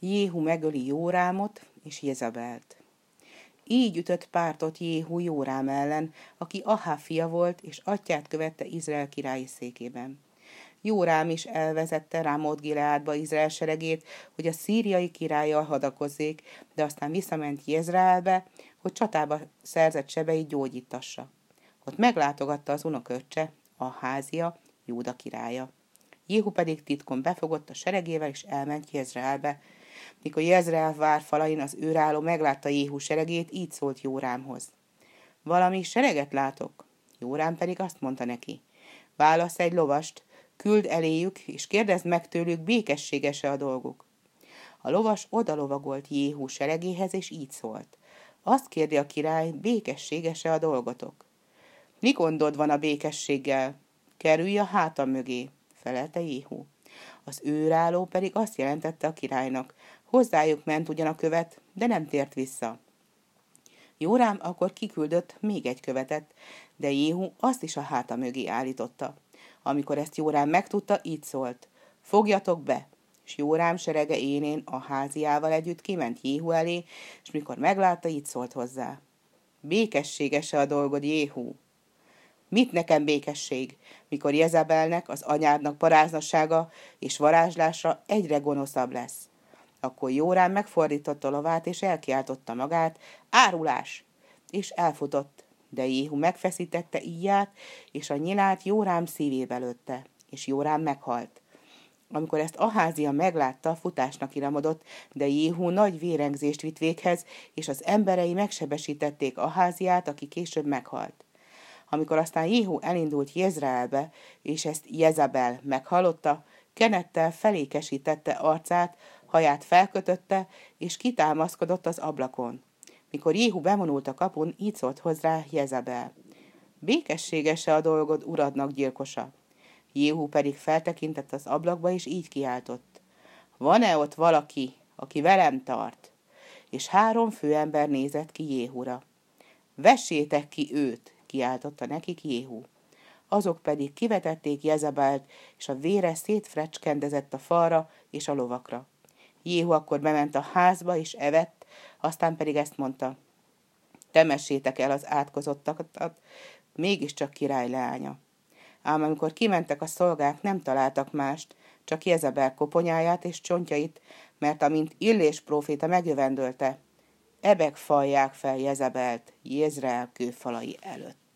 Jéhu megöli Jórámot és Jezabelt. Így ütött pártot Jéhu Jórám ellen, aki Ahá fia volt, és atyját követte Izrael királyi székében. Jórám is elvezette Rámot-Gileádba Izrael seregét, hogy a szíriai királlyal hadakozzék, de aztán visszament Jezréelbe, hogy csatába szerzett sebeit gyógyítassa. Ott meglátogatta az unoköccse, Aházia, Júda királya. Jéhu pedig titkon befogott a seregével, és elment Jezréelbe. Mikor Jezréel várfalain az őrálló meglátta Jéhu seregét, így szólt Jórámhoz: valami sereget látok. Jórám pedig azt mondta neki: válasz egy lovast, küld eléjük, és kérdezd meg tőlük, békességes-e a dolguk. A lovas odalovagolt Jéhu seregéhez, és így szólt: azt kérdi a király, békességes-e a dolgotok. Mi gondod van a békességgel? Kerülj a hátam mögé, felelte Jéhu. Az őrálló pedig azt jelentette a királynak: hozzájuk ment ugyan a követ, de nem tért vissza. Jórám akkor kiküldött még egy követet, de Jéhu azt is a háta mögé állította. Amikor ezt Jórám megtudta, így szólt: fogjatok be! És Jórám serege élén Aháziával együtt kiment Jéhu elé, és mikor meglátta, így szólt hozzá: békességes-e a dolgod, Jéhu? Mit nekem békesség, mikor Jezabelnek, az anyádnak paráznassága és varázslása egyre gonoszabb lesz? Akkor Jórám megfordította lovát, és elkiáltotta magát: árulás! És elfutott. De Jéhu megfeszítette íját, és a nyilát Jórám szívébe lőtte, és Jórám meghalt. Amikor ezt Aházia meglátta, futásnak iramodott, de Jéhu nagy vérengzést vitt véghez, és az emberei megsebesítették Aháziát, aki később meghalt. Amikor aztán Jéhu elindult Jezréelbe, és ezt Jezabel meghallotta, kenettel felékesítette arcát, haját felkötötte, és kitámaszkodott az ablakon. Mikor Jéhu bevonult a kapun, így szólt hozzá Jezabel: békességes-e a dolgod, uradnak gyilkosa? Jéhu pedig feltekintett az ablakba, és így kiáltott: van-e ott valaki, aki velem tart? És 3 főember nézett ki Jéhura. Vessétek ki őt! Kiáltotta nekik Jéhu. Azok pedig kivetették Jezabelt, és a vére szétfrecskendezett a falra és a lovakra. Jéhu akkor bement a házba, és evett, aztán pedig ezt mondta: temessétek el az átkozottakat, mégiscsak király leánya. Ám amikor kimentek a szolgák, nem találtak mást, csak Jezabel koponyáját és csontjait, mert amint Illés próféta megjövendölte, ebek falják fel Jezabelt Jezréel kőfalai előtt.